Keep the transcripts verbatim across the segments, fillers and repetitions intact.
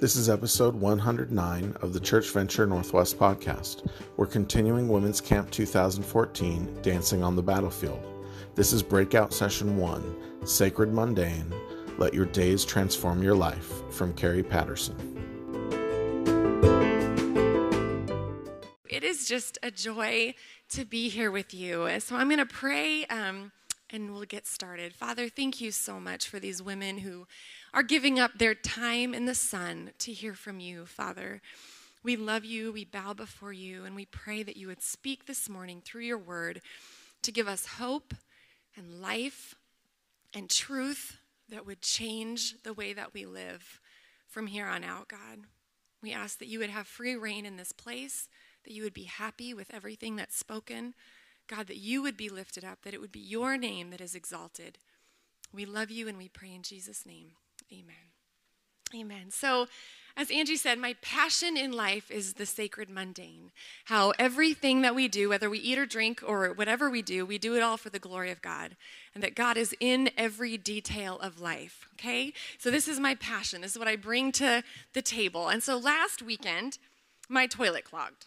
This is episode one hundred nine of the Church Venture Northwest podcast. We're continuing Women's Camp two thousand fourteen, Dancing on the Battlefield. This is Breakout Session one, Sacred Mundane, Let Your Days Transform Your Life, from Carrie Patterson. It is just a joy to be here with you. So I'm going to pray um, and we'll get started. Father, thank you so much for these women who are giving up their time in the sun to hear from you, Father. We love you, we bow before you, and we pray that you would speak this morning through your word to give us hope and life and truth that would change the way that we live from here on out, God. We ask that you would have free reign in this place, that you would be happy with everything that's spoken, God, that you would be lifted up, that it would be your name that is exalted. We love you and we pray in Jesus' name. Amen. Amen. So, as Angie said, my passion in life is the sacred mundane. How everything that we do, whether we eat or drink or whatever we do, we do it all for the glory of God. And that God is in every detail of life. Okay? So this is my passion. This is what I bring to the table. And so last weekend, my toilet clogged.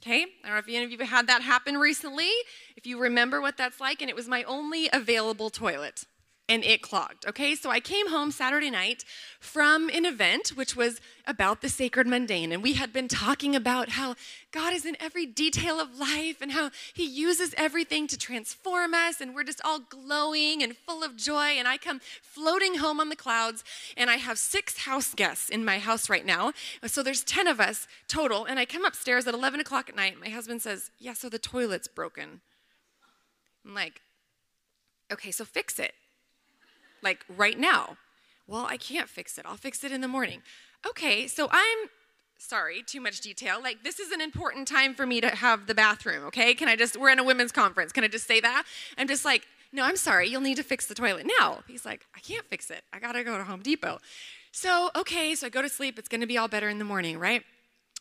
Okay, I don't know if any of you have had that happen recently, if you remember what that's like, and it was my only available toilet. And it clogged, okay? So I came home Saturday night from an event which was about the sacred mundane. And we had been talking about how God is in every detail of life and how he uses everything to transform us. And we're just all glowing and full of joy. And I come floating home on the clouds. And I have six house guests in my house right now. So there's ten of us total. And I come upstairs at eleven o'clock at night. My husband says, yeah, so the toilet's broken. I'm like, okay, so fix it. Like right now. Well, I can't fix it. I'll fix it in the morning. Okay, so I'm, sorry, too much detail. Like, this is an important time for me to have the bathroom, okay? Can I just, we're in a women's conference. Can I just say that? I'm just like, no, I'm sorry. You'll need to fix the toilet now. He's like, I can't fix it. I gotta go to Home Depot. So, okay, so I go to sleep. It's gonna be all better in the morning, right?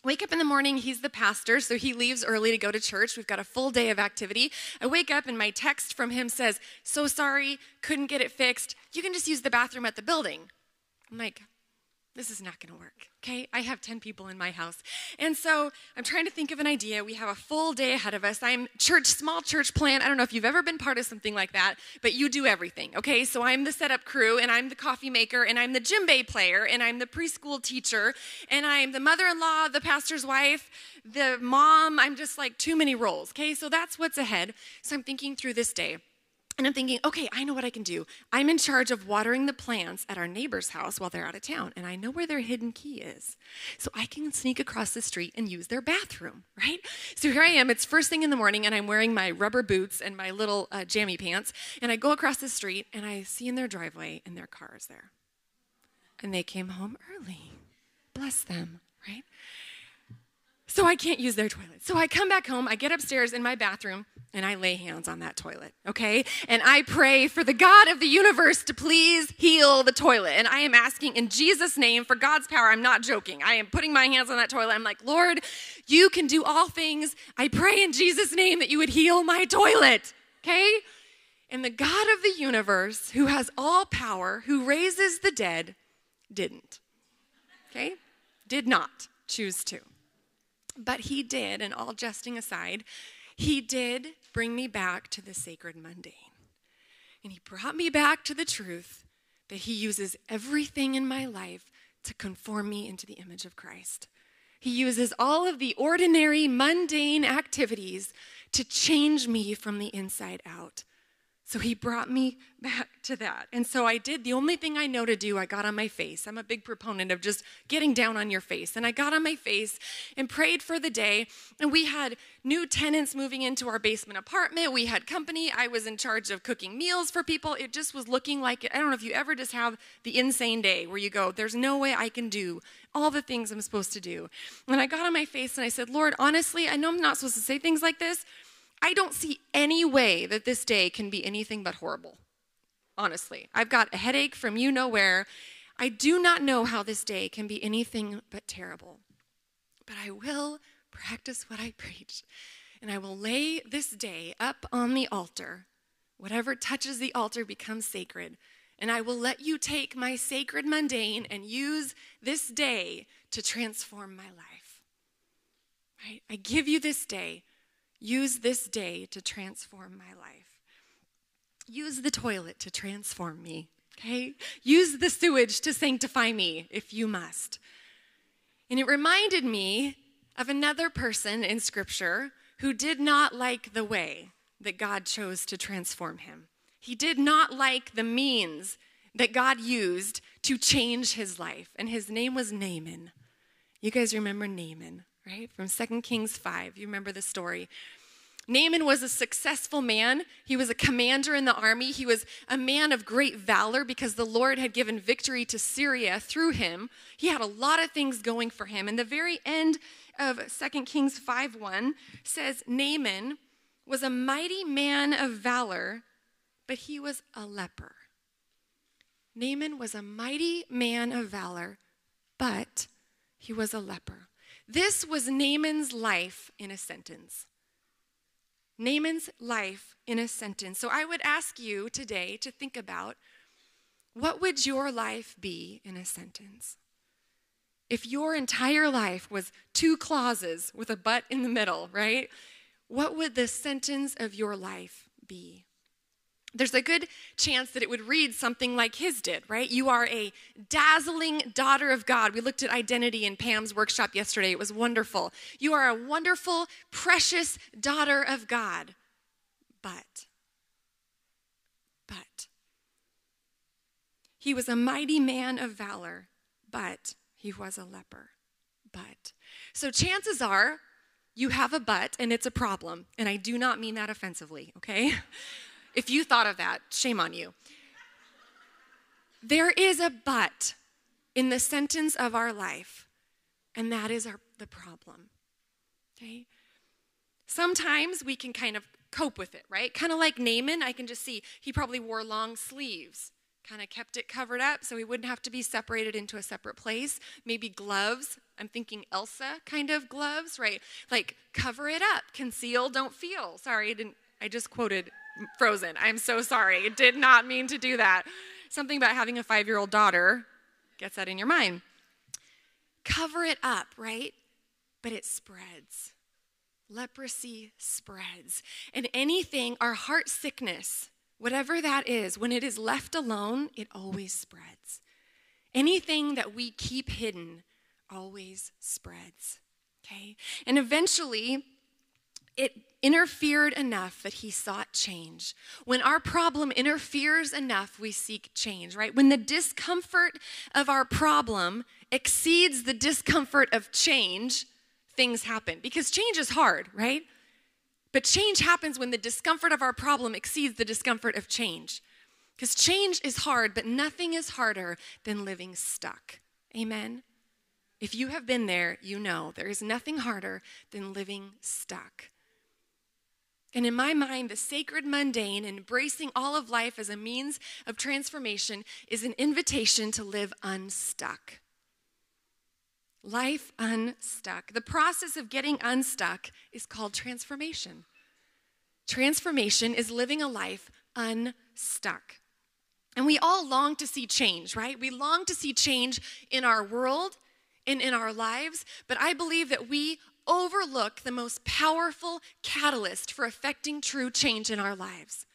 Wake up in the morning, he's the pastor, so he leaves early to go to church. We've got a full day of activity. I wake up and my text from him says, so sorry, couldn't get it fixed. You can just use the bathroom at the building. I'm like, this is not going to work, okay? I have ten people in my house. And so I'm trying to think of an idea. We have a full day ahead of us. I'm church, small church plant. I don't know if you've ever been part of something like that, but you do everything, okay? So I'm the setup crew, and I'm the coffee maker, and I'm the djembe player, and I'm the preschool teacher, and I'm the mother-in-law, the pastor's wife, the mom. I'm just like too many roles, okay? So that's what's ahead. So I'm thinking through this day. And I'm thinking, okay, I know what I can do. I'm in charge of watering the plants at our neighbor's house while they're out of town, and I know where their hidden key is. So I can sneak across the street and use their bathroom, right? So here I am. It's first thing in the morning, and I'm wearing my rubber boots and my little uh, jammy pants, and I go across the street, and I see in their driveway, and their car is there. And they came home early. Bless them, right? So I can't use their toilet. So I come back home, I get upstairs in my bathroom, and I lay hands on that toilet, okay? And I pray for the God of the universe to please heal the toilet. And I am asking in Jesus' name for God's power. I'm not joking. I am putting my hands on that toilet. I'm like, Lord, you can do all things. I pray in Jesus' name that you would heal my toilet, okay? And the God of the universe, who has all power, who raises the dead, didn't, okay? Did not choose to. But he did, and all jesting aside, he did bring me back to the sacred mundane. And he brought me back to the truth that he uses everything in my life to conform me into the image of Christ. He uses all of the ordinary, mundane activities to change me from the inside out. So he brought me back to that. And so I did the only thing I know to do. I got on my face. I'm a big proponent of just getting down on your face. And I got on my face and prayed for the day. And we had new tenants moving into our basement apartment. We had company. I was in charge of cooking meals for people. It just was looking like, I don't know if you ever just have the insane day where you go, there's no way I can do all the things I'm supposed to do. And I got on my face and I said, Lord, honestly, I know I'm not supposed to say things like this. I don't see any way that this day can be anything but horrible, honestly. I've got a headache from you know where. I do not know how this day can be anything but terrible. But I will practice what I preach, and I will lay this day up on the altar. Whatever touches the altar becomes sacred, and I will let you take my sacred mundane and use this day to transform my life. Right? I give you this day. Use this day to transform my life. Use the toilet to transform me, okay? Use the sewage to sanctify me if you must. And it reminded me of another person in Scripture who did not like the way that God chose to transform him. He did not like the means that God used to change his life, and his name was Naaman. You guys remember Naaman, right? From Second Kings five, you remember the story. Naaman was a successful man. He was a commander in the army. He was a man of great valor because the Lord had given victory to Syria through him. He had a lot of things going for him. And the very end of Second Kings five one says, Naaman was a mighty man of valor, but he was a leper. Naaman was a mighty man of valor, but he was a leper. This was Naaman's life in a sentence. Naaman's life in a sentence. So I would ask you today to think about, what would your life be in a sentence? If your entire life was two clauses with a but in the middle, right? What would the sentence of your life be? There's a good chance that it would read something like his did, right? You are a dazzling daughter of God. We looked at identity in Pam's workshop yesterday. It was wonderful. You are a wonderful, precious daughter of God. But, but, he was a mighty man of valor, but he was a leper. But, so chances are you have a but and it's a problem. And I do not mean that offensively, okay? If you thought of that, shame on you. There is a but in the sentence of our life, and that is our, the problem, okay? Sometimes we can kind of cope with it, right? Kind of like Naaman, I can just see he probably wore long sleeves, kind of kept it covered up so he wouldn't have to be separated into a separate place. Maybe gloves. I'm thinking Elsa kind of gloves, right? Like cover it up, conceal, don't feel. Sorry, I didn't, I just quoted Frozen. I'm so sorry. It did not mean to do that. Something about having a five-year-old daughter gets that in your mind. Cover it up, right? But it spreads. Leprosy spreads. And anything, our heart sickness, whatever that is, when it is left alone, it always spreads. Anything that we keep hidden always spreads, okay? And eventually, it interfered enough that he sought change. When our problem interferes enough, we seek change, right? When the discomfort of our problem exceeds the discomfort of change, things happen. Because change is hard, right? But change happens when the discomfort of our problem exceeds the discomfort of change. Because change is hard, but nothing is harder than living stuck. Amen? If you have been there, you know there is nothing harder than living stuck. And in my mind, the sacred mundane, embracing all of life as a means of transformation, is an invitation to live unstuck. Life unstuck. The process of getting unstuck is called transformation. Transformation is living a life unstuck. And we all long to see change, right? We long to see change in our world and in our lives, but I believe that we overlook the most powerful catalyst for affecting true change in our lives.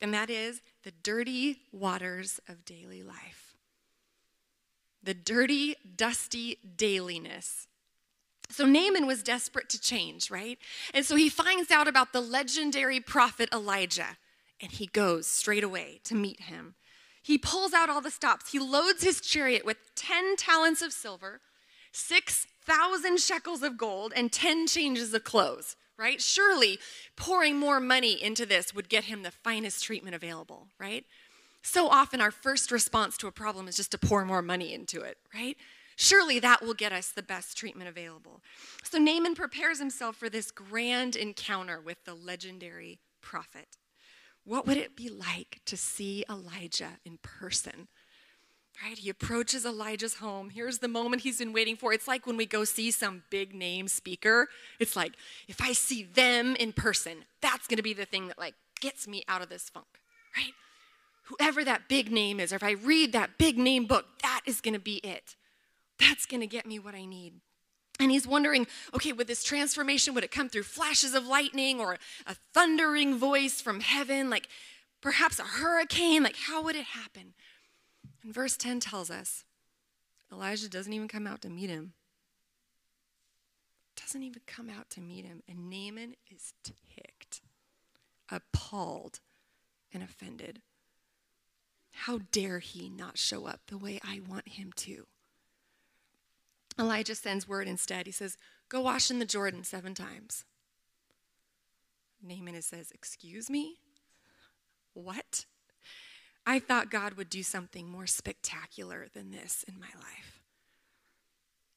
And that is the dirty waters of daily life. The dirty, dusty dailiness. So Naaman was desperate to change, right? And so he finds out about the legendary prophet Elijah, and he goes straight away to meet him. He pulls out all the stops. He loads his chariot with ten talents of silver, six thousand shekels of gold, and ten changes of clothes, right? Surely pouring more money into this would get him the finest treatment available, right? So often our first response to a problem is just to pour more money into it, right? Surely that will get us the best treatment available. So Naaman prepares himself for this grand encounter with the legendary prophet. What would it be like to see Elijah in person? Right? He approaches Elijah's home. Here's the moment he's been waiting for. It's like when we go see some big name speaker. It's like, if I see them in person, that's going to be the thing that like gets me out of this funk, right? whatever that big name is, or if I read that big name book, that is going to be it. That's going to get me what I need. And he's wondering, okay, would this transformation, would it come through flashes of lightning or a thundering voice from heaven, like perhaps a hurricane? Like, how would it happen? And verse ten tells us Elijah doesn't even come out to meet him. Doesn't even come out to meet him. And Naaman is ticked, appalled, and offended. How dare he not show up the way I want him to? Elijah sends word instead. He says, go wash in the Jordan seven times. Naaman says, excuse me? What? I thought God would do something more spectacular than this in my life.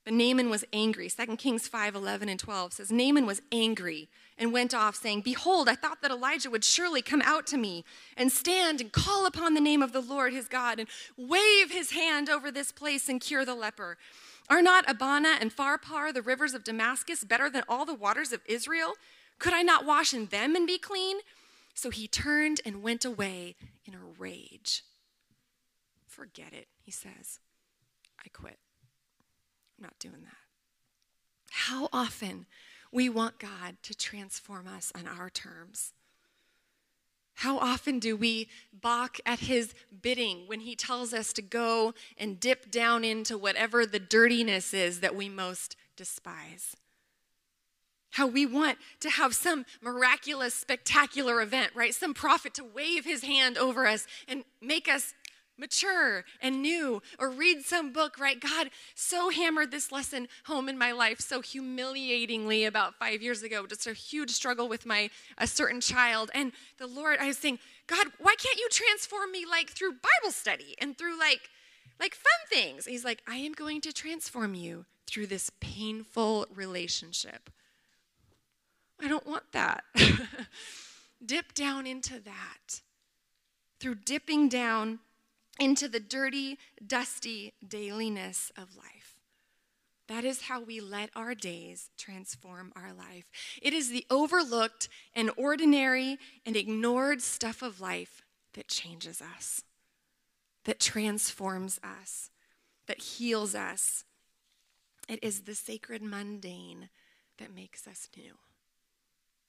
But Naaman was angry. Second Kings five, eleven, and twelve says, Naaman was angry and went off saying, behold, I thought that Elijah would surely come out to me and stand and call upon the name of the Lord his God and wave his hand over this place and cure the leper. Are not Abana and Pharpar, the rivers of Damascus, better than all the waters of Israel? Could I not wash in them and be clean? So he turned and went away in a rage. Forget it, he says. I quit. I'm not doing that. How often we want God to transform us on our terms. How often do we balk at his bidding when he tells us to go and dip down into whatever the dirtiness is that we most despise? How we want to have some miraculous, spectacular event, right? Some prophet to wave his hand over us and make us mature and new, or read some book, right? God so hammered this lesson home in my life so humiliatingly about five years ago, just a huge struggle with my a certain child. And the Lord, I was saying, God, why can't you transform me like through Bible study and through like, like fun things? And he's like, I am going to transform you through this painful relationship. I don't want that. Dip down into that. Through dipping down into the dirty, dusty dailiness of life. That is how we let our days transform our life. It is the overlooked and ordinary and ignored stuff of life that changes us, that transforms us, that heals us. It is the sacred mundane that makes us new.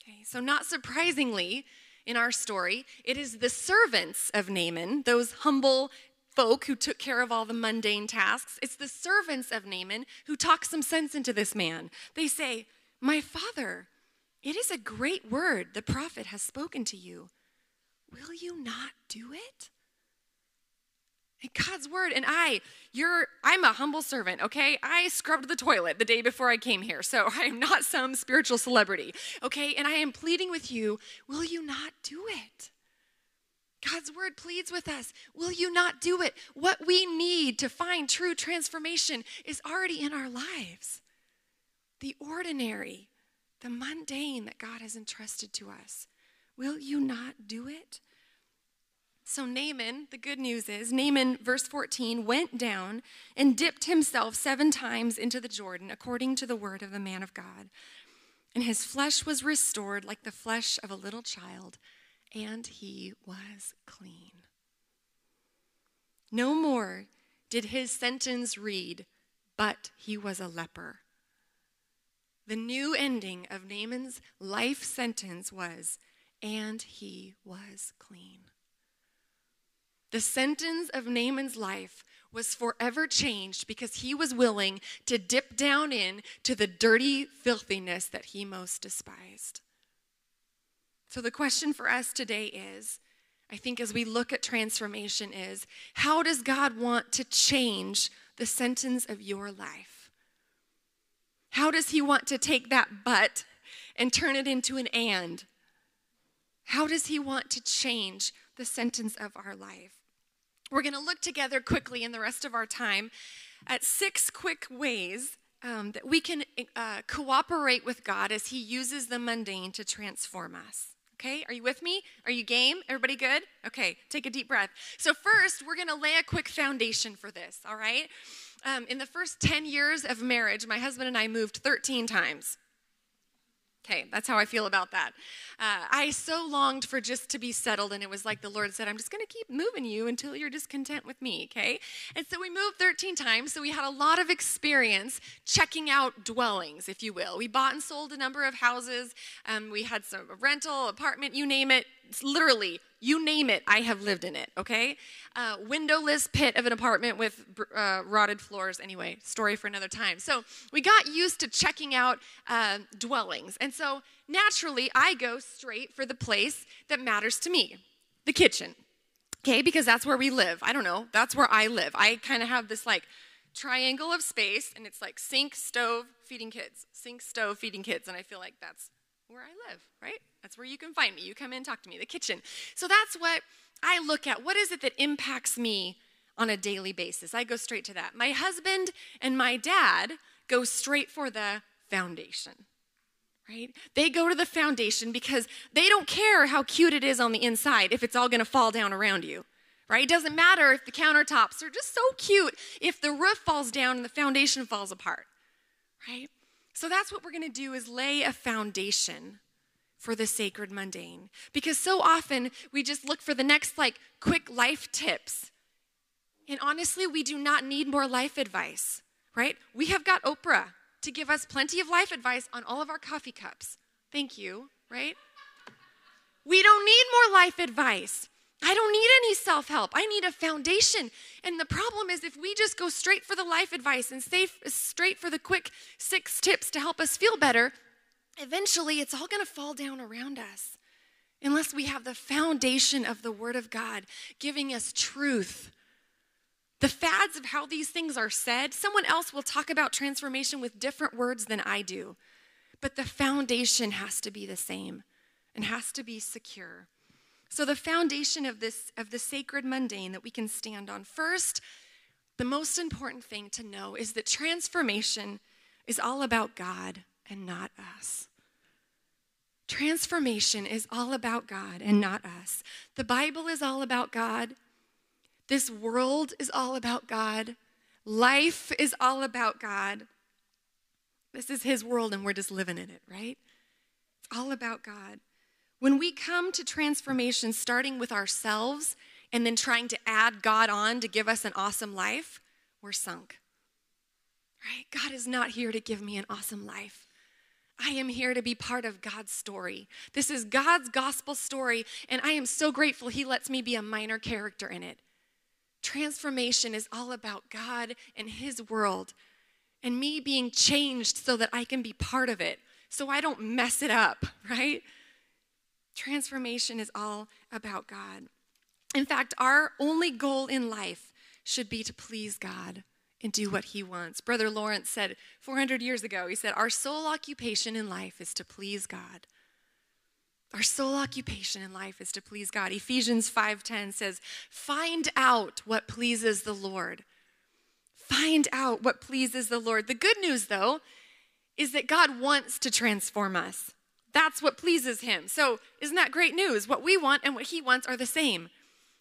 Okay, so not surprisingly, in our story, it is the servants of Naaman, those humble folk who took care of all the mundane tasks. It's the servants of Naaman who talk some sense into this man. They say, my father, it is a great word the prophet has spoken to you. Will you not do it? And God's word, and I, you're, I'm a humble servant, okay? I scrubbed the toilet the day before I came here, so I am not some spiritual celebrity, okay? And I am pleading with you, will you not do it? God's word pleads with us, will you not do it? What we need to find true transformation is already in our lives. The ordinary, the mundane that God has entrusted to us. Will you not do it? So Naaman, the good news is, Naaman, verse fourteen, went down and dipped himself seven times into the Jordan, according to the word of the man of God. And his flesh was restored like the flesh of a little child, and he was clean. No more did his sentence read, but he was a leper. The new ending of Naaman's life sentence was, and he was clean. The sentence of Naaman's life was forever changed because he was willing to dip down in to the dirty filthiness that he most despised. So the question for us today is, I think as we look at transformation is, how does God want to change the sentence of your life? How does he want to take that but and turn it into an and? How does he want to change the sentence of our life? We're going to look together quickly in the rest of our time at six quick ways um, that we can uh, cooperate with God as he uses the mundane to transform us. Okay, are you with me? Are you game? Everybody good? Okay, take a deep breath. So first, we're going to lay a quick foundation for this, all right? Um, in the first ten years of marriage, my husband and I moved thirteen times. Okay, that's how I feel about that. Uh, I so longed for just to be settled, and it was like the Lord said, I'm just going to keep moving you until you're discontent with me, okay? And so we moved thirteen times, so we had a lot of experience checking out dwellings, if you will. We bought and sold a number of houses. Um, we had some rental, apartment, you name it. It's literally, you name it, I have lived in it, okay? Uh, windowless pit of an apartment with uh, rotted floors. Anyway, story for another time. So we got used to checking out uh, dwellings. And so naturally, I go straight for the place that matters to me, the kitchen, okay? Because that's where we live. I don't know. That's where I live. I kind of have this, like, triangle of space, and it's like sink, stove, feeding kids, sink, stove, feeding kids, and I feel like that's where I live, right? That's where you can find me. You come in, talk to me, the kitchen. So that's what I look at. What is it that impacts me on a daily basis? I go straight to that. My husband and my dad go straight for the foundation, right? They go to the foundation because they don't care how cute it is on the inside if it's all going to fall down around you, right? It doesn't matter if the countertops are just so cute if the roof falls down and the foundation falls apart, right? So that's what we're going to do, is lay a foundation for the sacred mundane. Because so often we just look for the next, like, quick life tips. And honestly, we do not need more life advice, right? We have got Oprah to give us plenty of life advice on all of our coffee cups. Thank you, right? We don't need more life advice. I don't need any self-help. I need a foundation. And the problem is, if we just go straight for the life advice and stay straight for the quick six tips to help us feel better, eventually it's all going to fall down around us unless we have the foundation of the Word of God giving us truth. The fads of how these things are said, someone else will talk about transformation with different words than I do, but the foundation has to be the same and has to be secure. So the foundation of this, of the sacred mundane that we can stand on. First, the most important thing to know is that transformation is all about God and not us. Transformation is all about God and not us. The Bible is all about God. This world is all about God. Life is all about God. This is His world and we're just living in it, right? It's all about God. When we come to transformation starting with ourselves and then trying to add God on to give us an awesome life, we're sunk, right? God is not here to give me an awesome life. I am here to be part of God's story. This is God's gospel story, and I am so grateful He lets me be a minor character in it. Transformation is all about God and His world and me being changed so that I can be part of it, so I don't mess it up, right? Transformation is all about God. In fact, our only goal in life should be to please God and do what He wants. Brother Lawrence said four hundred years ago, he said, our sole occupation in life is to please God. Our sole occupation in life is to please God. Ephesians five ten says, find out what pleases the Lord. Find out what pleases the Lord. The good news, though, is that God wants to transform us. That's what pleases Him. So isn't that great news? What we want and what He wants are the same.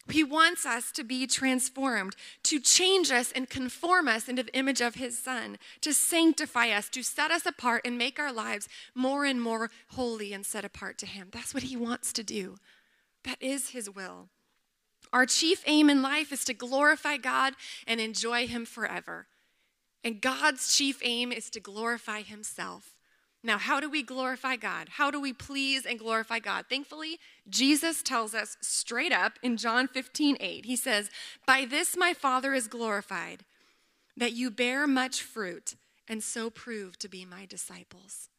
He wants us to be transformed, to change us and conform us into the image of His Son, to sanctify us, to set us apart and make our lives more and more holy and set apart to Him. That's what He wants to do. That is His will. Our chief aim in life is to glorify God and enjoy Him forever. And God's chief aim is to glorify Himself. Now, how do we glorify God? How do we please and glorify God? Thankfully, Jesus tells us straight up in John fifteen eight. He says, by this my Father is glorified, that you bear much fruit and so prove to be my disciples.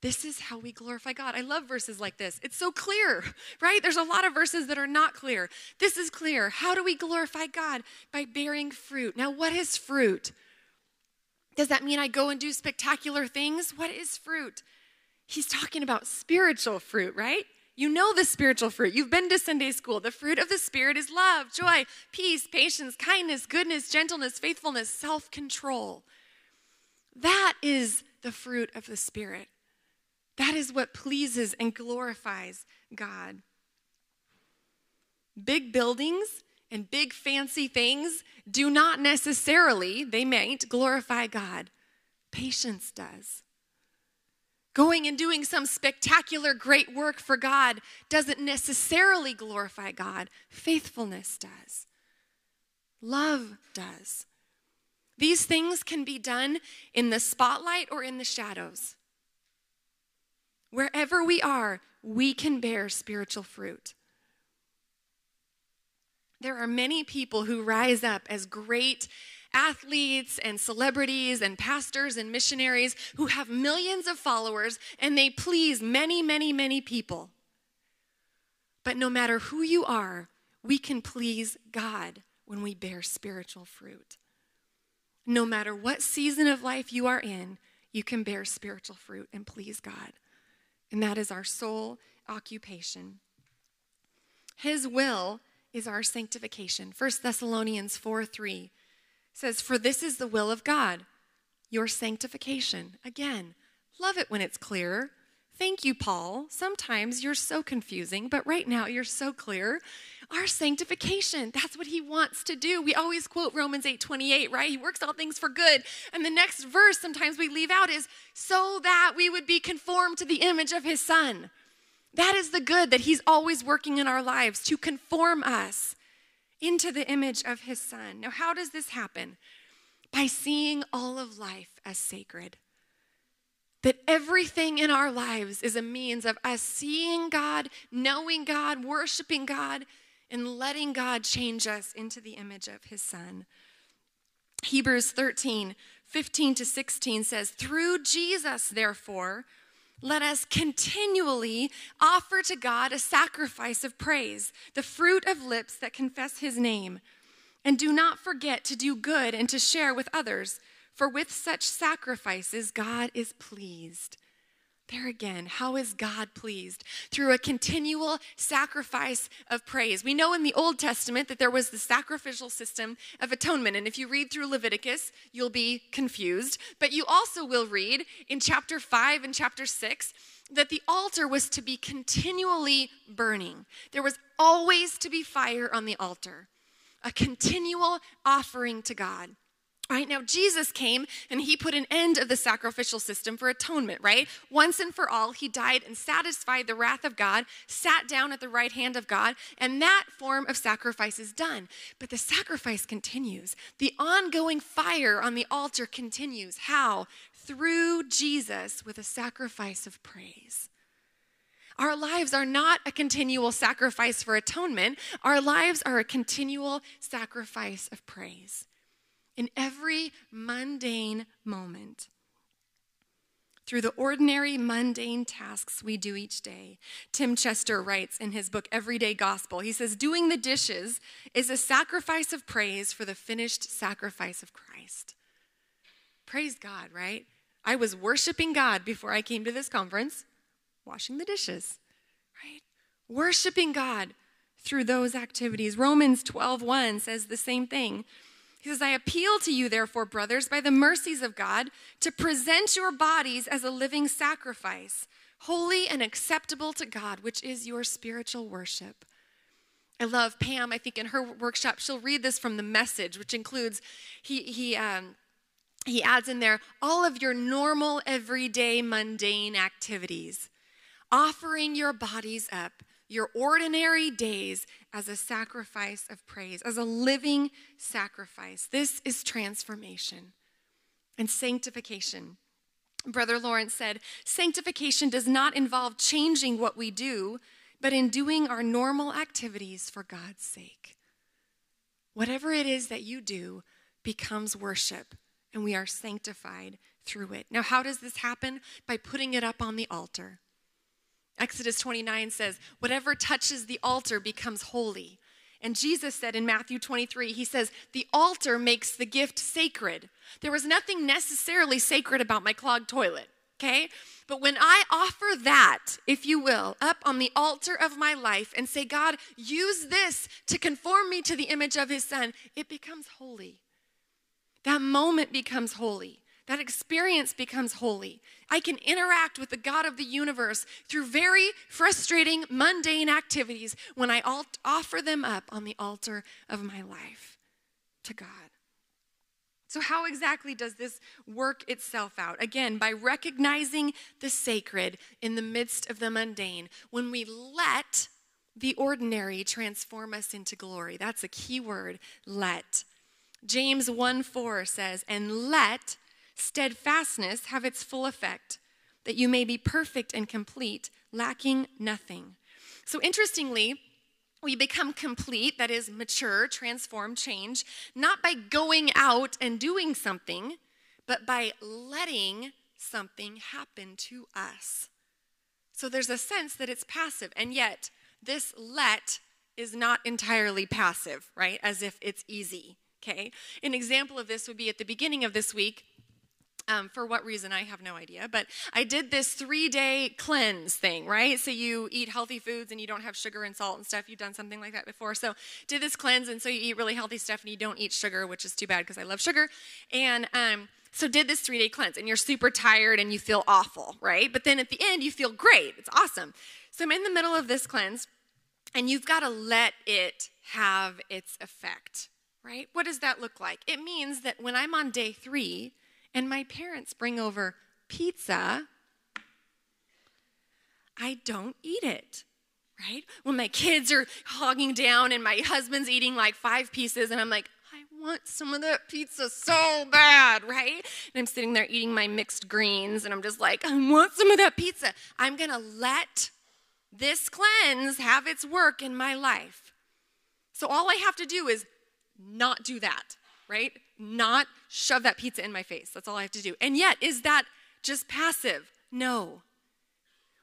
This is how we glorify God. I love verses like this. It's so clear, right? There's a lot of verses that are not clear. This is clear. How do we glorify God? By bearing fruit. Now, what is fruit? Does that mean I go and do spectacular things? What is fruit? He's talking about spiritual fruit, right? You know the spiritual fruit. You've been to Sunday school. The fruit of the Spirit is love, joy, peace, patience, kindness, goodness, gentleness, faithfulness, self-control. That is the fruit of the Spirit. That is what pleases and glorifies God. Big buildings and big fancy things do not necessarily, they might, glorify God. Patience does. Going and doing some spectacular great work for God doesn't necessarily glorify God. Faithfulness does. Love does. These things can be done in the spotlight or in the shadows. Wherever we are, we can bear spiritual fruit. There are many people who rise up as great athletes and celebrities and pastors and missionaries who have millions of followers, and they please many, many, many people. But no matter who you are, we can please God when we bear spiritual fruit. No matter what season of life you are in, you can bear spiritual fruit and please God. And that is our sole occupation. His will is our sanctification. First Thessalonians four three says, "For this is the will of God, your sanctification." Again, love it when it's clearer. Thank you, Paul. Sometimes you're so confusing, but right now you're so clear. Our sanctification, that's what he wants to do. We always quote Romans eight twenty-eight, right? He works all things for good. And the next verse sometimes we leave out is, so that we would be conformed to the image of his son. That is the good that he's always working in our lives, to conform us into the image of his son. Now, how does this happen? By seeing all of life as sacred. That everything in our lives is a means of us seeing God, knowing God, worshiping God, and letting God change us into the image of his son. Hebrews thirteen fifteen to sixteen says, "Through Jesus, therefore, let us continually offer to God a sacrifice of praise, the fruit of lips that confess his name. And do not forget to do good and to share with others, for with such sacrifices, God is pleased." There again, how is God pleased? Through a continual sacrifice of praise. We know in the Old Testament that there was the sacrificial system of atonement. And if you read through Leviticus, you'll be confused. But you also will read in chapter five and chapter six that the altar was to be continually burning. There was always to be fire on the altar, a continual offering to God. All right, now Jesus came and he put an end to the sacrificial system for atonement, right? Once and for all, he died and satisfied the wrath of God, sat down at the right hand of God, and that form of sacrifice is done. But the sacrifice continues. The ongoing fire on the altar continues. How? Through Jesus, with a sacrifice of praise. Our lives are not a continual sacrifice for atonement. Our lives are a continual sacrifice of praise. In every mundane moment, through the ordinary mundane tasks we do each day. Tim Chester writes in his book, Everyday Gospel, he says, "Doing the dishes is a sacrifice of praise for the finished sacrifice of Christ." Praise God, right? I was worshiping God before I came to this conference, washing the dishes, right? Worshiping God through those activities. Romans twelve one says the same thing. He says, "I appeal to you, therefore, brothers, by the mercies of God, to present your bodies as a living sacrifice, holy and acceptable to God, which is your spiritual worship." I love Pam. I think in her workshop, she'll read this from the Message, which includes, he, he, um, he adds in there, all of your normal, everyday, mundane activities, offering your bodies up, your ordinary days, as a sacrifice of praise, as a living sacrifice. This is transformation and sanctification. Brother Lawrence said, "Sanctification does not involve changing what we do, but in doing our normal activities for God's sake." Whatever it is that you do becomes worship, and we are sanctified through it. Now, how does this happen? By putting it up on the altar. Exodus twenty-nine says, "Whatever touches the altar becomes holy." And Jesus said in Matthew twenty-three, he says, "The altar makes the gift sacred." There was nothing necessarily sacred about my clogged toilet, okay? But when I offer that, if you will, up on the altar of my life and say, "God, use this to conform me to the image of his son," it becomes holy. That moment becomes holy. That experience becomes holy. I can interact with the God of the universe through very frustrating, mundane activities when I alt- offer them up on the altar of my life to God. So how exactly does this work itself out? Again, by recognizing the sacred in the midst of the mundane, when we let the ordinary transform us into glory. That's a key word, let. James one four says, and let steadfastness have its full effect, that you may be perfect and complete, lacking nothing. So interestingly, we become complete, that is mature, transform, change, not by going out and doing something, but by letting something happen to us. So there's a sense that it's passive, and yet this let is not entirely passive, right? As if it's easy, okay? An example of this would be at the beginning of this week, Um, for what reason, I have no idea, but I did this three-day cleanse thing, right? So you eat healthy foods and you don't have sugar and salt and stuff. You've done something like that before. So did this cleanse, and so you eat really healthy stuff and you don't eat sugar, which is too bad because I love sugar. And um, so did this three-day cleanse, and you're super tired and you feel awful, right? But then at the end, you feel great. It's awesome. So I'm in the middle of this cleanse, and you've got to let it have its effect, right? What does that look like? It means that when I'm on day three, and my parents bring over pizza, I don't eat it, right? When my kids are hogging down and my husband's eating like five pieces and I'm like, I want some of that pizza so bad, right? And I'm sitting there eating my mixed greens and I'm just like, I want some of that pizza. I'm gonna let this cleanse have its work in my life. So all I have to do is not do that, right? Not shove that pizza in my face. That's all I have to do. And yet, is that just passive? No.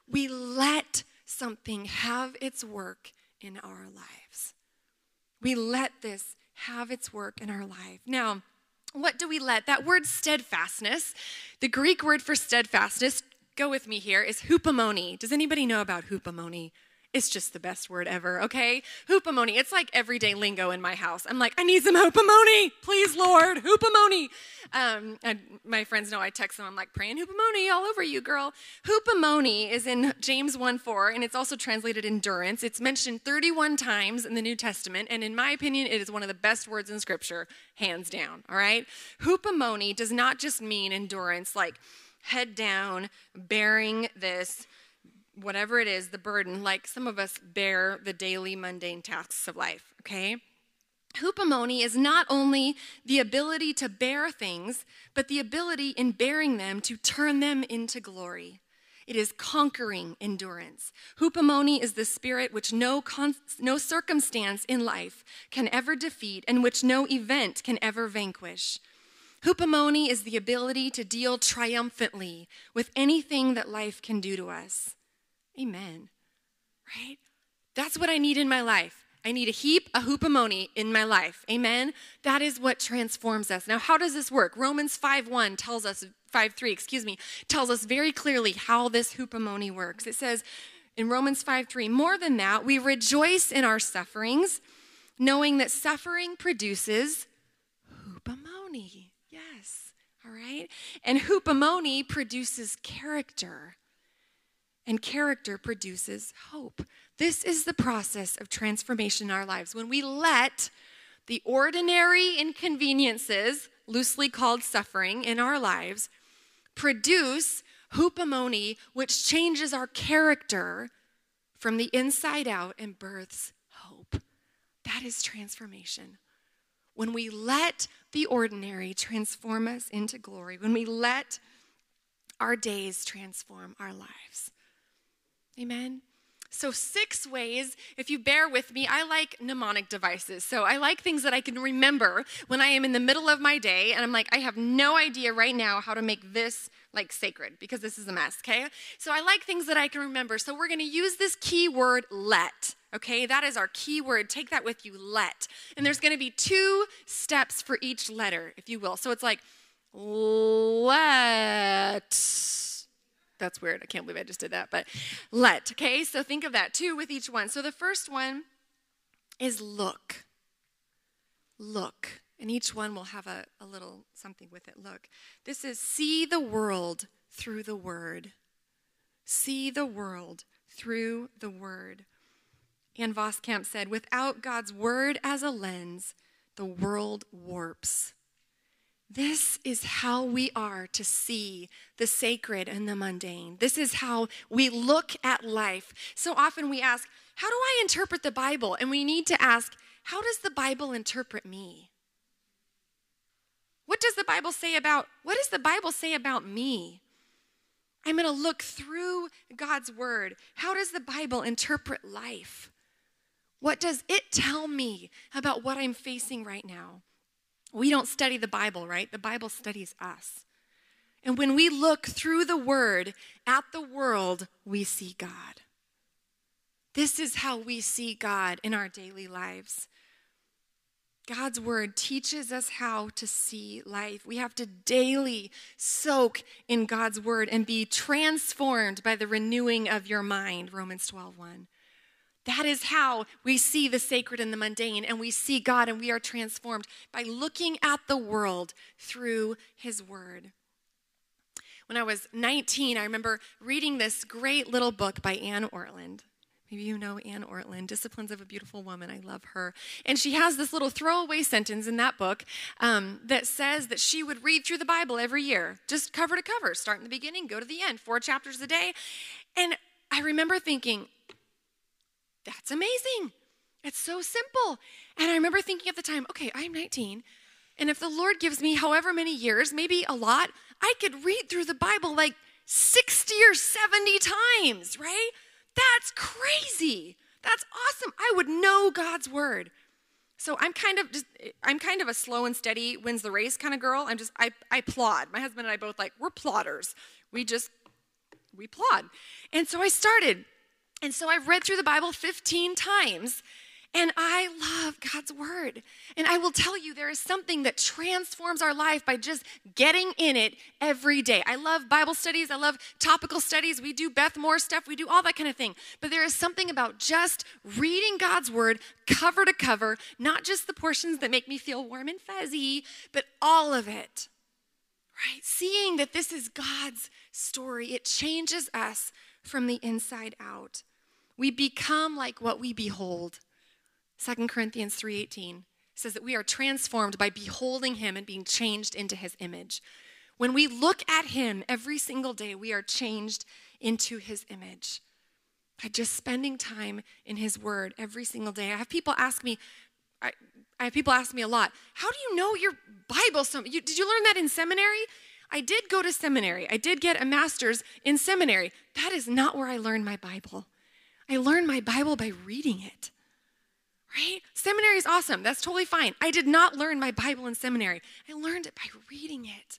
We let something have its work in our lives. We let this have its work in our life. Now, what do we let? That word steadfastness, the Greek word for steadfastness, go with me here, is hupomone. Does anybody know about hupomone? It's just the best word ever, okay? Hupomone, it's like everyday lingo in my house. I'm like, I need some hupomone, please, Lord, hupomone. Um, and my friends know I text them, I'm like, praying hupomone all over you, girl. Hupomone is in James one four, and it's also translated endurance. It's mentioned thirty-one times in the New Testament, and in my opinion, it is one of the best words in Scripture, hands down, all right? Hupomone does not just mean endurance, like head down, bearing this, whatever it is, the burden, like some of us bear the daily mundane tasks of life, okay? Hupomone is not only the ability to bear things, but the ability in bearing them to turn them into glory. It is conquering endurance. Hupomone is the spirit which no con- no circumstance in life can ever defeat and which no event can ever vanquish. Hupomone is the ability to deal triumphantly with anything that life can do to us. Amen, right? That's what I need in my life. I need a heap, a hupomone in my life, amen? That is what transforms us. Now, how does this work? Romans five one tells us, five three, excuse me, tells us very clearly how this hupomone works. It says in Romans five three, more than that, we rejoice in our sufferings, knowing that suffering produces hupomone, yes, all right? And hupomone produces character. And character produces hope. This is the process of transformation in our lives. When we let the ordinary inconveniences, loosely called suffering, in our lives, produce hupomone, which changes our character from the inside out and births hope. That is transformation. When we let the ordinary transform us into glory, when we let our days transform our lives. Amen. So six ways, if you bear with me, I like mnemonic devices. So I like things that I can remember when I am in the middle of my day and I'm like, I have no idea right now how to make this like sacred because this is a mess, okay? So I like things that I can remember. So we're going to use this key word, let, okay? That is our key word. Take that with you, let. And there's going to be two steps for each letter, if you will. So it's like, let... That's weird. I can't believe I just did that, but let, okay? So think of that, two with each one. So the first one is look. Look. And each one will have a, a little something with it. Look. This is see the world through the word. See the world through the word. Anne Voskamp said, without God's word as a lens, the world warps. This is how we are to see the sacred and the mundane. This is how we look at life. So often we ask, how do I interpret the Bible? And we need to ask, how does the Bible interpret me? What does the Bible say about, what does the Bible say about me? I'm going to look through God's word. How does the Bible interpret life? What does it tell me about what I'm facing right now? We don't study the Bible, right? The Bible studies us. And when we look through the word at the world, we see God. This is how we see God in our daily lives. God's word teaches us how to see life. We have to daily soak in God's word and be transformed by the renewing of your mind, Romans twelve one. That is how we see the sacred and the mundane, and we see God, and we are transformed by looking at the world through his word. When I was nineteen, I remember reading this great little book by Anne Ortlund. Maybe you know Anne Ortlund, Disciplines of a Beautiful Woman. I love her. And she has this little throwaway sentence in that book um, that says that she would read through the Bible every year, just cover to cover, start in the beginning, go to the end, four chapters a day. And I remember thinking, that's amazing. It's so simple. And I remember thinking at the time, okay, I'm nineteen, and if the Lord gives me however many years, maybe a lot, I could read through the Bible like sixty or seventy times, right? That's crazy. That's awesome. I would know God's word. So I'm kind of just, I'm kind of a slow and steady wins the race kind of girl. I'm just, I, I plod. My husband and I both like, we're plodders. We just, we plod. And so I started. And so I've read through the Bible fifteen times, and I love God's word. And I will tell you, there is something that transforms our life by just getting in it every day. I love Bible studies. I love topical studies. We do Beth Moore stuff. We do all that kind of thing. But there is something about just reading God's word cover to cover, not just the portions that make me feel warm and fuzzy, but all of it, right? Seeing that this is God's story, it changes us from the inside out. We become like what we behold. Second Corinthians three eighteen says that we are transformed by beholding him and being changed into his image. When we look at him every single day, we are changed into his image by just spending time in his word every single day. I have people ask me, I, I have people ask me a lot, how do you know your Bible? So, you, did you learn that in seminary? I did go to seminary. I did get a master's in seminary. That is not where I learned my Bible. I learned my Bible by reading it, right? Seminary is awesome. That's totally fine. I did not learn my Bible in seminary. I learned it by reading it.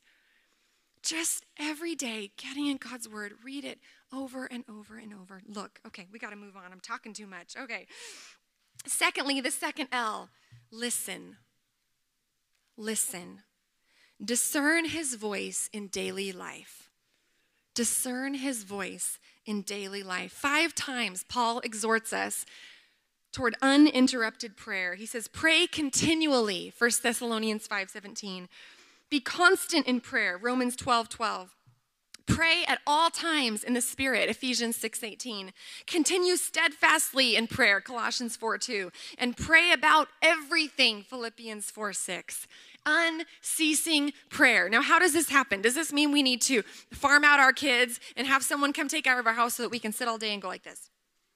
Just every day, getting in God's word, read it over and over and over. Look, okay, we got to move on. I'm talking too much. Okay. Secondly, the second L, listen. Listen. Discern his voice in daily life. Discern his voice in daily life. Five times Paul exhorts us toward uninterrupted prayer. He says, pray continually, First Thessalonians five seventeen. Be constant in prayer, Romans twelve twelve. Pray at all times in the Spirit, Ephesians six eighteen. Continue steadfastly in prayer, Colossians four two. And pray about everything, Philippians four six. Unceasing prayer. Now, how does this happen? Does this mean we need to farm out our kids and have someone come take care of our house so that we can sit all day and go like this,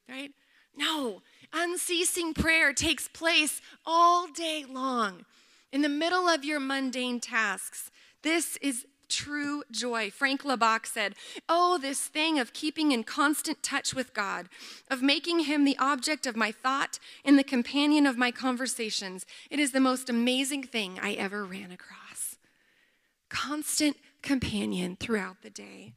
right? No. Unceasing prayer takes place all day long in the middle of your mundane tasks. This is true joy. Frank Labach said, oh, this thing of keeping in constant touch with God, of making him the object of my thought and the companion of my conversations. It is the most amazing thing I ever ran across. Constant companion throughout the day.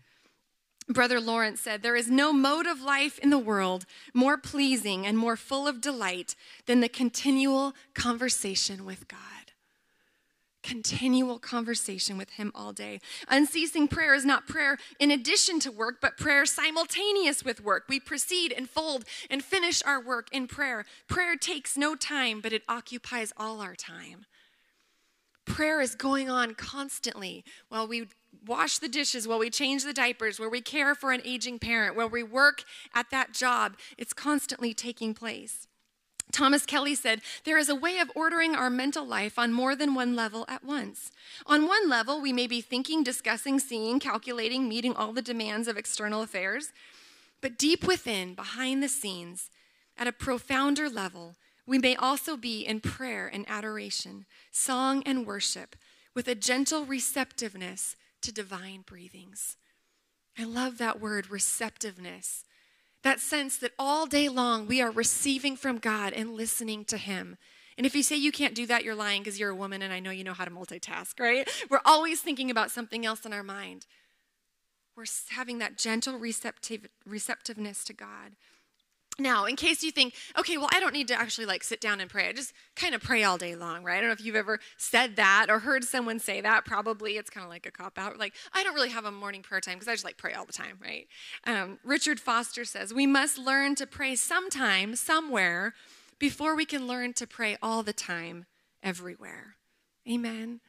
Brother Lawrence said, there is no mode of life in the world more pleasing and more full of delight than the continual conversation with God. Continual conversation with him all day. Unceasing prayer is not prayer in addition to work, but prayer simultaneous with work. We proceed and fold and finish our work in prayer. Prayer takes no time, but it occupies all our time. Prayer is going on constantly while we wash the dishes, while we change the diapers, while we care for an aging parent, while we work at that job. It's constantly taking place. Thomas Kelly said, "There is a way of ordering our mental life on more than one level at once. On one level, we may be thinking, discussing, seeing, calculating, meeting all the demands of external affairs. But deep within, behind the scenes, at a profounder level, we may also be in prayer and adoration, song and worship, with a gentle receptiveness to divine breathings." I love that word, receptiveness. That sense that all day long we are receiving from God and listening to him. And if you say you can't do that, you're lying, because you're a woman and I know you know how to multitask, right? We're always thinking about something else in our mind. We're having that gentle receptive, receptiveness to God. Now, in case you think, okay, well, I don't need to actually like sit down and pray. I just kind of pray all day long, right? I don't know if you've ever said that or heard someone say that. Probably it's kind of like a cop-out. Like, I don't really have a morning prayer time because I just like pray all the time, right? Um, Richard Foster says, we must learn to pray sometime, somewhere, before we can learn to pray all the time, everywhere. Amen.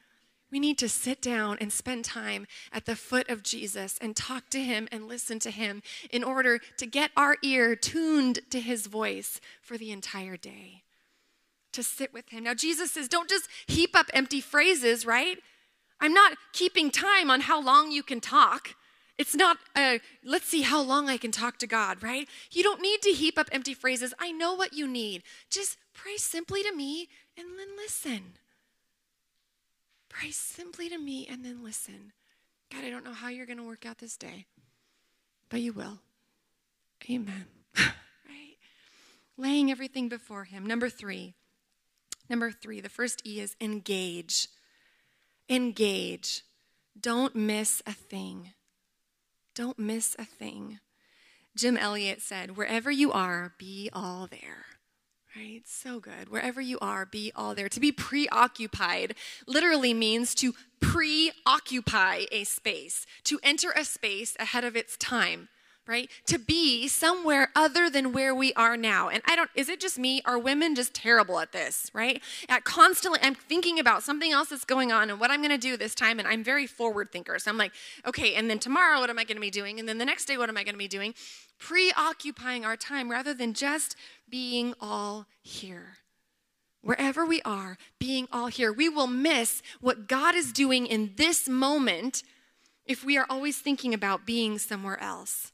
We need to sit down and spend time at the foot of Jesus and talk to him and listen to him in order to get our ear tuned to his voice for the entire day, to sit with him. Now, Jesus says, don't just heap up empty phrases, right? I'm not keeping time on how long you can talk. It's not a, let's see how long I can talk to God, right? You don't need to heap up empty phrases. I know what you need. Just pray simply to me and then listen. Pray simply to me and then listen. God, I don't know how you're going to work out this day, but you will. Amen. Right? Laying everything before him. Number three. Number three, the first E is engage. Engage. Don't miss a thing. Don't miss a thing. Jim Elliott said, wherever you are, be all there. Right? So good. Wherever you are, be all there. To be preoccupied literally means to preoccupy a space, to enter a space ahead of its time, right? To be somewhere other than where we are now. And I don't, is it just me? Are women just terrible at this, right? At constantly, I'm thinking about something else that's going on and what I'm going to do this time. And I'm very forward thinker. So I'm like, okay, and then tomorrow, what am I going to be doing? And then the next day, what am I going to be doing? Preoccupying our time rather than just being all here. Wherever we are, being all here. We will miss what God is doing in this moment if we are always thinking about being somewhere else.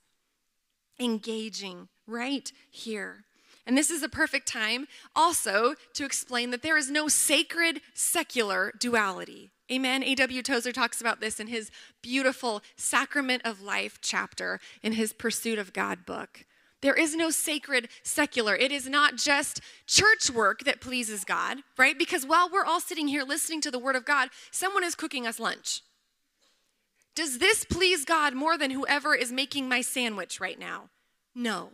Engaging right here. And this is a perfect time also to explain that there is no sacred secular duality. Amen. A W Tozer talks about this in his beautiful Sacrament of Life chapter in his Pursuit of God book. There is no sacred secular. It is not just church work that pleases God, right? Because while we're all sitting here listening to the word of God, someone is cooking us lunch. Does this please God more than whoever is making my sandwich right now? No.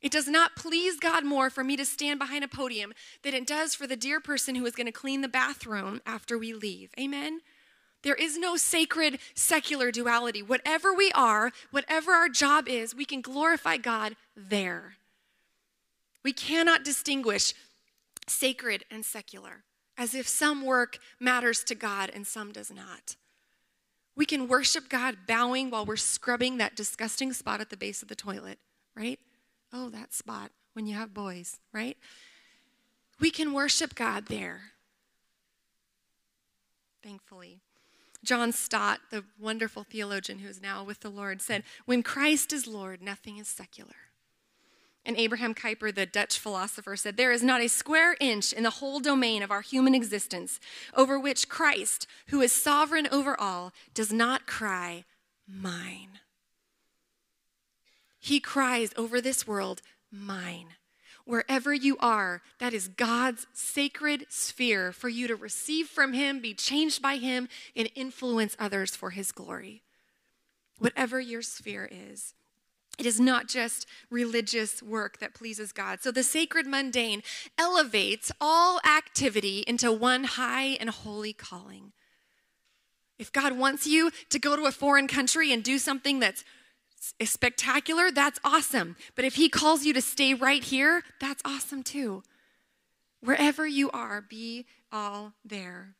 It does not please God more for me to stand behind a podium than it does for the dear person who is going to clean the bathroom after we leave. Amen? There is no sacred secular duality. Whatever we are, whatever our job is, we can glorify God there. We cannot distinguish sacred and secular as if some work matters to God and some does not. We can worship God bowing while we're scrubbing that disgusting spot at the base of the toilet, right? Oh, that spot when you have boys, right? We can worship God there, thankfully. John Stott, the wonderful theologian who is now with the Lord, said, when Christ is Lord, nothing is secular. And Abraham Kuyper, the Dutch philosopher, said, there is not a square inch in the whole domain of our human existence over which Christ, who is sovereign over all, does not cry, mine. He cries over this world, mine. Wherever you are, that is God's sacred sphere for you to receive from him, be changed by him, and influence others for his glory. Whatever your sphere is, it is not just religious work that pleases God. So the sacred mundane elevates all activity into one high and holy calling. If God wants you to go to a foreign country and do something that's is spectacular, that's awesome. But if he calls you to stay right here, that's awesome too. Wherever you are, be all there.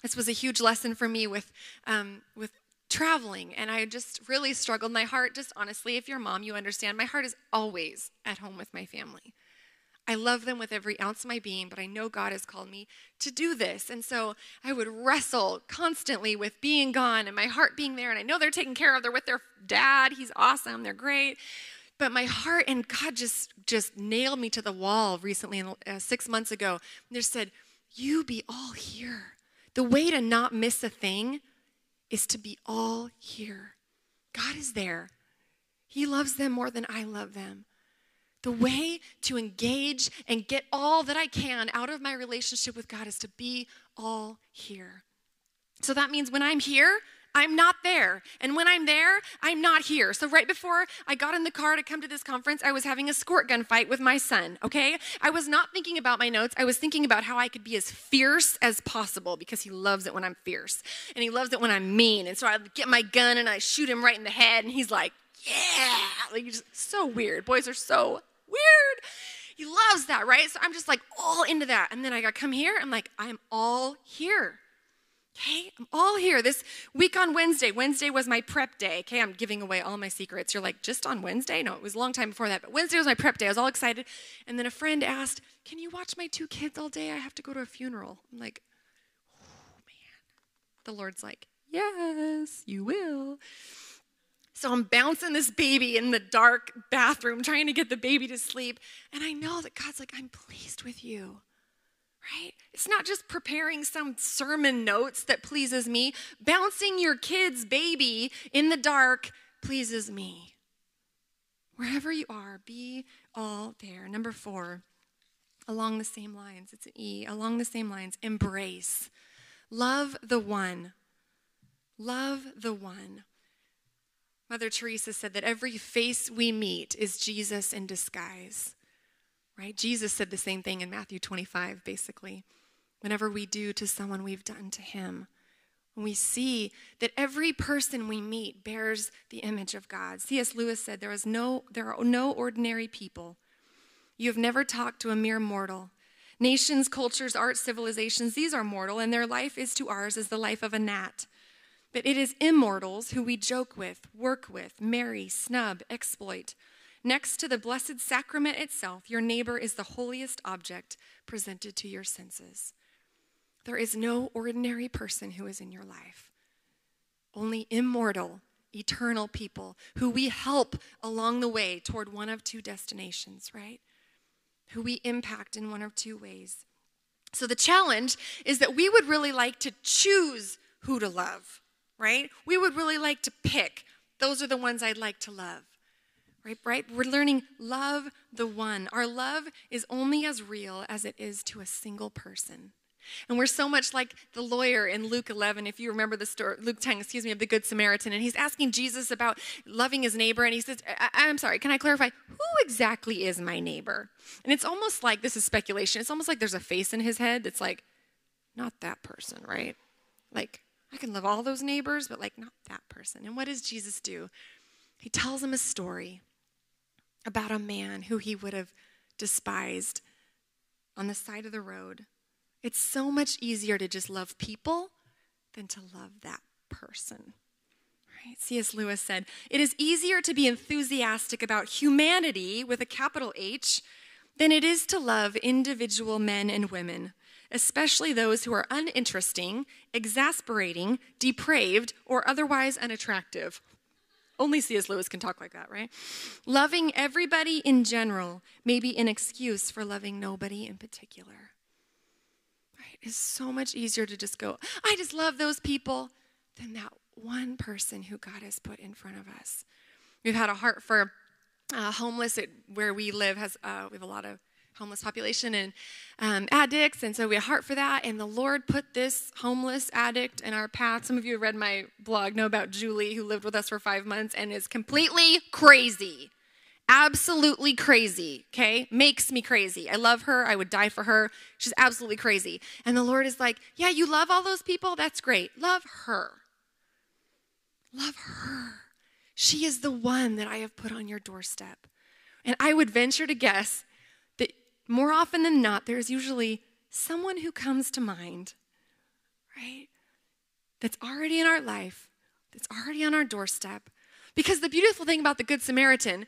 This was a huge lesson for me with um, with traveling, and I just really struggled. My heart, just honestly, if you're a mom, you understand, my heart is always at home with my family. I love them with every ounce of my being, but I know God has called me to do this. And so I would wrestle constantly with being gone and my heart being there. And I know they're taken care of. They're with their dad. He's awesome. They're great. But my heart, and God just, just nailed me to the wall recently, uh, six months ago. And they said, you be all here. The way to not miss a thing is to be all here. God is there. He loves them more than I love them. The way to engage and get all that I can out of my relationship with God is to be all here. So that means when I'm here, I'm not there. And when I'm there, I'm not here. So right before I got in the car to come to this conference, I was having a squirt gun fight with my son, okay? I was not thinking about my notes. I was thinking about how I could be as fierce as possible because he loves it when I'm fierce. And he loves it when I'm mean. And so I get my gun and I shoot him right in the head and he's like, yeah! Like, just so weird. Boys are so weird. He loves that, right? So I'm just like all into that. And then I got come here. I'm like, I'm all here. Okay, I'm all here. This week on Wednesday, Wednesday was my prep day. Okay, I'm giving away all my secrets. You're like, just on Wednesday? No, it was a long time before that. But Wednesday was my prep day. I was all excited. And then a friend asked, can you watch my two kids all day? I have to go to a funeral. I'm like, oh, man. The Lord's like, yes, you will. So I'm bouncing this baby in the dark bathroom, trying to get the baby to sleep. And I know that God's like, I'm pleased with you, right? It's not just preparing some sermon notes that pleases me. Bouncing your kid's baby in the dark pleases me. Wherever you are, be all there. Number four, along the same lines, it's an E, along the same lines, embrace. Love the one. Love the one. Mother Teresa said that every face we meet is Jesus in disguise, right? Jesus said the same thing in Matthew twenty-five, basically. Whenever we do to someone, we've done to him. And we see that every person we meet bears the image of God. C S Lewis said, there is no, there are no ordinary people. You have never talked to a mere mortal. Nations, cultures, art, civilizations, these are mortal, and their life is to ours as the life of a gnat. But it is immortals who we joke with, work with, marry, snub, exploit. Next to the blessed sacrament itself, your neighbor is the holiest object presented to your senses. There is no ordinary person who is in your life. Only immortal, eternal people who we help along the way toward one of two destinations, right? Who we impact in one of two ways. So the challenge is that we would really like to choose who to love. Right? We would really like to pick. Those are the ones I'd like to love. Right? Right? We're learning love the one. Our love is only as real as it is to a single person. And we're so much like the lawyer in Luke eleven, if you remember the story, Luke ten, excuse me, of the Good Samaritan. And he's asking Jesus about loving his neighbor. And he says, I- I'm sorry, can I clarify? Who exactly is my neighbor? And it's almost like, this is speculation, it's almost like there's a face in his head that's like, not that person, right? Like, I can love all those neighbors, but like not that person. And what does Jesus do? He tells him a story about a man who he would have despised on the side of the road. It's so much easier to just love people than to love that person. Right? C S Lewis said, it is easier to be enthusiastic about humanity with a capital H than it is to love individual men and women, especially those who are uninteresting, exasperating, depraved, or otherwise unattractive. Only C S Lewis can talk like that, right? Loving everybody in general may be an excuse for loving nobody in particular. Right? It's so much easier to just go, I just love those people, than that one person who God has put in front of us. We've had a heart for uh, homeless at where we live. Has uh, we have a lot of homeless population and um, addicts, and so we have a heart for that, and the Lord put this homeless addict in our path. Some of you have read my blog, know about Julie, who lived with us for five months and is completely crazy, absolutely crazy, okay? Makes me crazy. I love her. I would die for her. She's absolutely crazy. And the Lord is like, yeah, you love all those people? That's great. Love her. Love her. She is the one that I have put on your doorstep. And I would venture to guess more often than not, there is usually someone who comes to mind, right? That's already in our life, that's already on our doorstep. Because the beautiful thing about the Good Samaritan,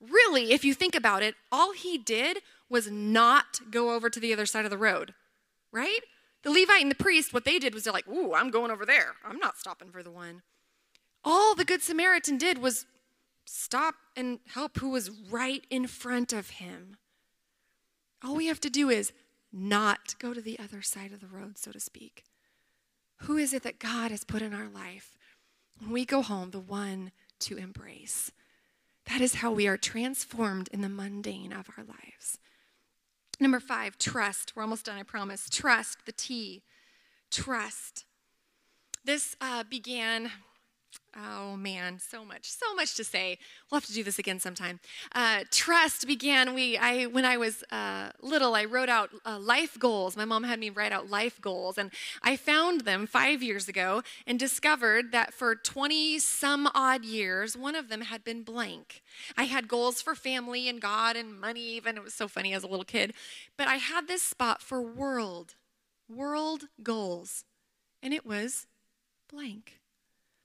really, if you think about it, all he did was not go over to the other side of the road, right? The Levite and the priest, what they did was they're like, ooh, I'm going over there. I'm not stopping for the one. All the Good Samaritan did was stop and help who was right in front of him. All we have to do is not go to the other side of the road, so to speak. Who is it that God has put in our life? When we go home, the one to embrace. That is how we are transformed in the mundane of our lives. Number five, trust. We're almost done, I promise. Trust, the T. Trust. This uh, began, oh man, so much, so much to say. We'll have to do this again sometime. Uh, trust began, we, I, when I was uh, little, I wrote out uh, life goals. My mom had me write out life goals, and I found them five years ago and discovered that for twenty some odd years, one of them had been blank. I had goals for family and God and money even. It was so funny as a little kid. But I had this spot for world, world goals, and it was blank.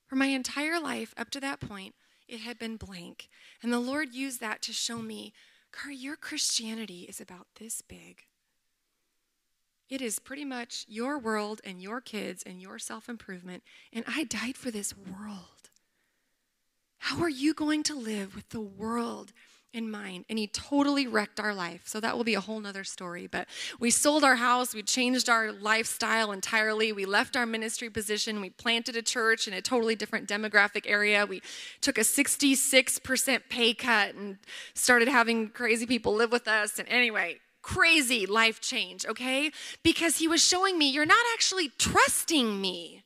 For my entire life up to that point, it had been blank. And the Lord used that to show me, Carrie, your Christianity is about this big. It is pretty much your world and your kids and your self-improvement. And I died for this world. How are you going to live with the world in mind? And he totally wrecked our life. So that will be a whole nother story. But we sold our house. We changed our lifestyle entirely. We left our ministry position. We planted a church in a totally different demographic area. We took a sixty-six percent pay cut and started having crazy people live with us. And anyway, crazy life change, okay? Because he was showing me, you're not actually trusting me.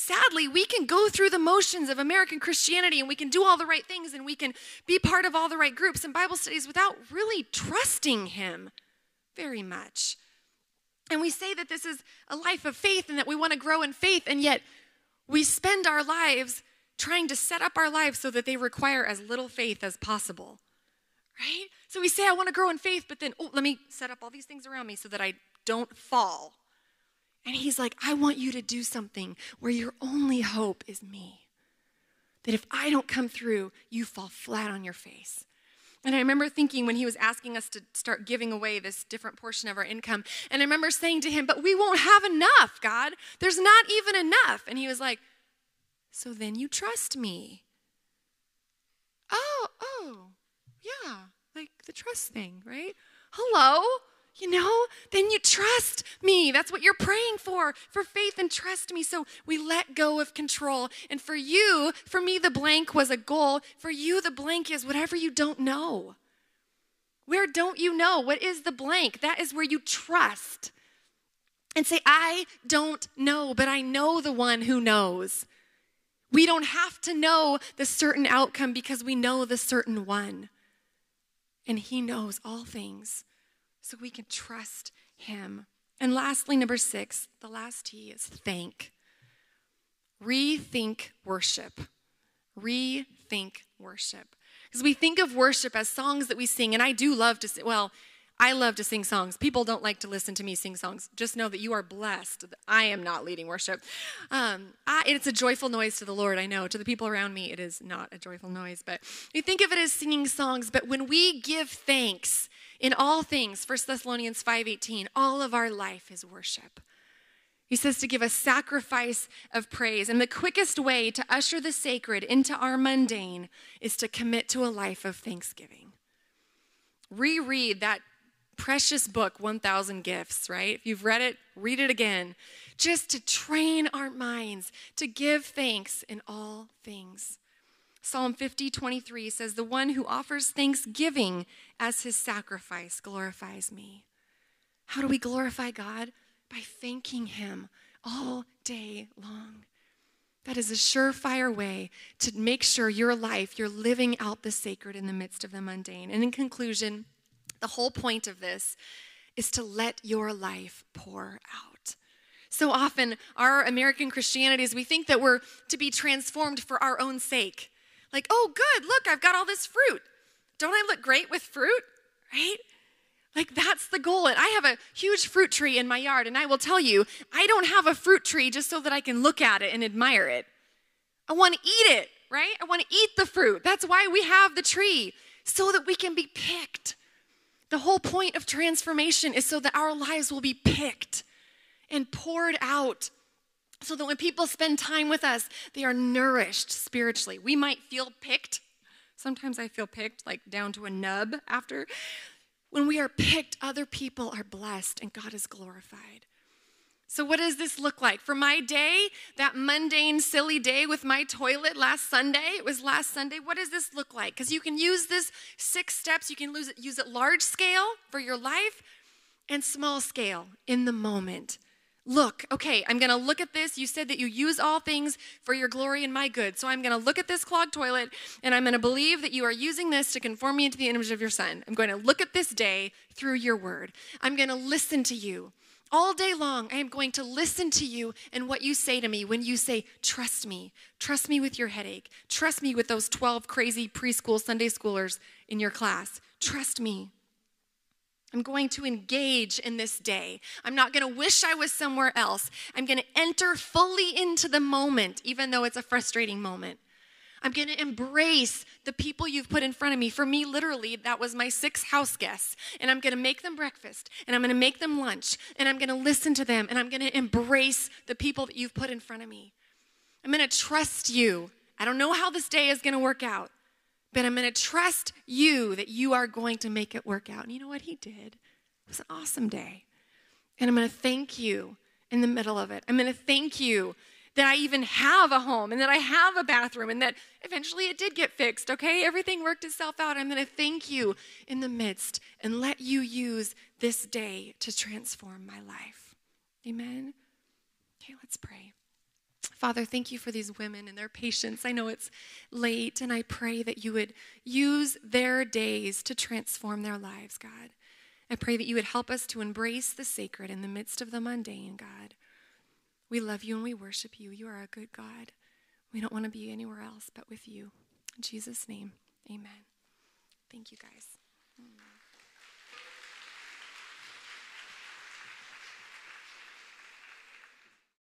Sadly, we can go through the motions of American Christianity and we can do all the right things and we can be part of all the right groups and Bible studies without really trusting him very much. And we say that this is a life of faith and that we want to grow in faith, and yet we spend our lives trying to set up our lives so that they require as little faith as possible, right? So we say, I want to grow in faith, but then, oh, let me set up all these things around me so that I don't fall. And he's like, I want you to do something where your only hope is me. That if I don't come through, you fall flat on your face. And I remember thinking when he was asking us to start giving away this different portion of our income, and I remember saying to him, but we won't have enough, God. There's not even enough. And he was like, so then you trust me. Oh, oh, yeah, like the trust thing, right? Hello? You know, then you trust me. That's what you're praying for, for faith and trust me. So we let go of control. And for you, for me, the blank was a goal. For you, the blank is whatever you don't know. Where don't you know? What is the blank? That is where you trust and say, I don't know, but I know the one who knows. We don't have to know the certain outcome because we know the certain one. And he knows all things. So we can trust him. And lastly, number six, the last T is thank. Rethink worship. Rethink worship. Because we think of worship as songs that we sing, and I do love to sing. Well, I love to sing songs. People don't like to listen to me sing songs. Just know that you are blessed. I am not leading worship. Um, I, it's a joyful noise to the Lord, I know. To the people around me, it is not a joyful noise. But we think of it as singing songs, but when we give thanks, in all things, First Thessalonians five eighteen, all of our life is worship. He says to give a sacrifice of praise. And the quickest way to usher the sacred into our mundane is to commit to a life of thanksgiving. Reread that precious book, one thousand Gifts, right? If you've read it, read it again. Just to train our minds to give thanks in all things. Psalm fifty twenty-three says, the one who offers thanksgiving as his sacrifice glorifies me. How do we glorify God? By thanking him all day long. That is a surefire way to make sure your life, you're living out the sacred in the midst of the mundane. And in conclusion, the whole point of this is to let your life pour out. So often, our American Christianities, we think that we're to be transformed for our own sake. Like, oh, good, look, I've got all this fruit. Don't I look great with fruit, right? Like, that's the goal. And I have a huge fruit tree in my yard, and I will tell you, I don't have a fruit tree just so that I can look at it and admire it. I want to eat it, right? I want to eat the fruit. That's why we have the tree, so that we can be picked. The whole point of transformation is so that our lives will be picked and poured out, so that when people spend time with us, they are nourished spiritually. We might feel picked. Sometimes I feel picked, like down to a nub after. When we are picked, other people are blessed and God is glorified. So what does this look like? For my day, that mundane, silly day with my toilet last Sunday, it was last Sunday, what does this look like? Because you can use this six steps, you can use it, use it large scale for your life and small scale in the moment. Look, okay, I'm going to look at this. You said that you use all things for your glory and my good. So I'm going to look at this clogged toilet, and I'm going to believe that you are using this to conform me into the image of your son. I'm going to look at this day through your word. I'm going to listen to you. All day long, I am going to listen to you and what you say to me when you say, trust me. Trust me with your headache. Trust me with those twelve crazy preschool Sunday schoolers in your class. Trust me. I'm going to engage in this day. I'm not going to wish I was somewhere else. I'm going to enter fully into the moment, even though it's a frustrating moment. I'm going to embrace the people you've put in front of me. For me, literally, that was my six house guests. And I'm going to make them breakfast, and I'm going to make them lunch, and I'm going to listen to them, and I'm going to embrace the people that you've put in front of me. I'm going to trust you. I don't know how this day is going to work out, but I'm going to trust you that you are going to make it work out. And you know what? He did. It was an awesome day. And I'm going to thank you in the middle of it. I'm going to thank you that I even have a home, and that I have a bathroom, and that eventually it did get fixed, okay? Everything worked itself out. I'm going to thank you in the midst and let you use this day to transform my life. Amen? Okay, let's pray. Father, thank you for these women and their patience. I know it's late, and I pray that you would use their days to transform their lives, God. I pray that you would help us to embrace the sacred in the midst of the mundane, God. We love you and we worship you. You are a good God. We don't want to be anywhere else but with you. In Jesus' name, amen. Thank you, guys.